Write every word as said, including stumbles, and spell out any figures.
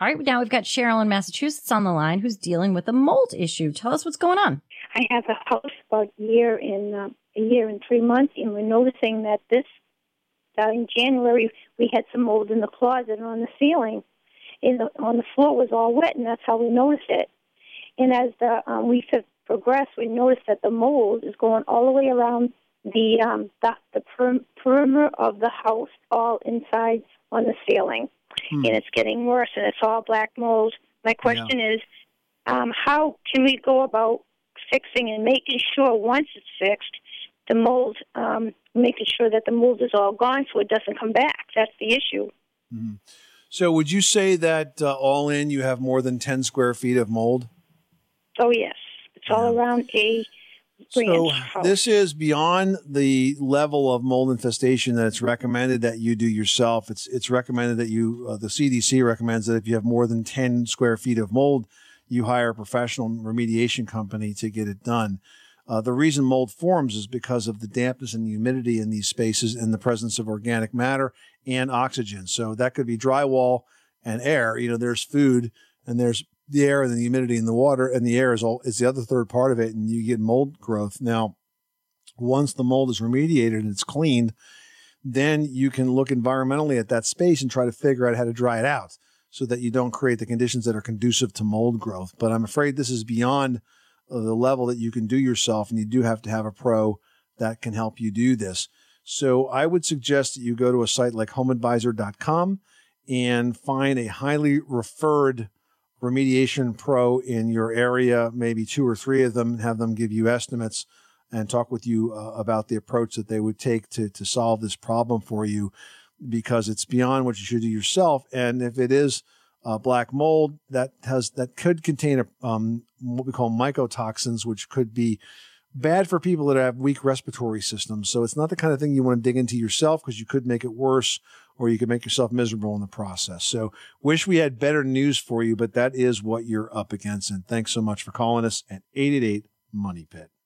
All right, now we've got Cheryl in Massachusetts on the line who's dealing with a mold issue. Tell us what's going on. I have a house about a year in uh, a year and three months, and we're noticing that this uh, in January we had some mold in the closet and on the ceiling, and the, on the floor was all wet, and that's how we noticed it. And as the um, weeks have progressed, we noticed that the mold is going all the way around the um, the, the perim- perimeter of the house, all inside on the ceiling. Hmm. And it's getting worse, and it's all black mold. My question yeah. is, um, how can we go about fixing and making sure once it's fixed, the mold, um, making sure that the mold is all gone so it doesn't come back? That's the issue. Hmm. So would you say that uh, all in you have more than ten square feet of mold? Oh, yes. It's yeah. all around a branch. So this is beyond the level of mold infestation that it's recommended that you do yourself. It's it's recommended that you, uh, the C D C recommends that if you have more than ten square feet of mold, you hire a professional remediation company to get it done. Uh, the reason mold forms is because of the dampness and humidity in these spaces and the presence of organic matter and oxygen. So that could be drywall and air. You know, there's food and there's the air and the humidity in the water, and the air is all is the other third part of it, and you get mold growth. Now, once the mold is remediated and it's cleaned, then you can look environmentally at that space and try to figure out how to dry it out so that you don't create the conditions that are conducive to mold growth. But I'm afraid this is beyond the level that you can do yourself, and you do have to have a pro that can help you do this. So I would suggest that you go to a site like home advisor dot com and find a highly referred remediation pro in your area, maybe two or three of them, have them give you estimates and talk with you uh, about the approach that they would take to, to solve this problem for you, because it's beyond what you should do yourself. And if it is uh, black mold, that has that could contain a, um, what we call mycotoxins, which could be bad for people that have weak respiratory systems. So it's not the kind of thing you want to dig into yourself, because you could make it worse, or you could make yourself miserable in the process. So wish we had better news for you, but that is what you're up against. And thanks so much for calling us at eight eight eight Money Pit.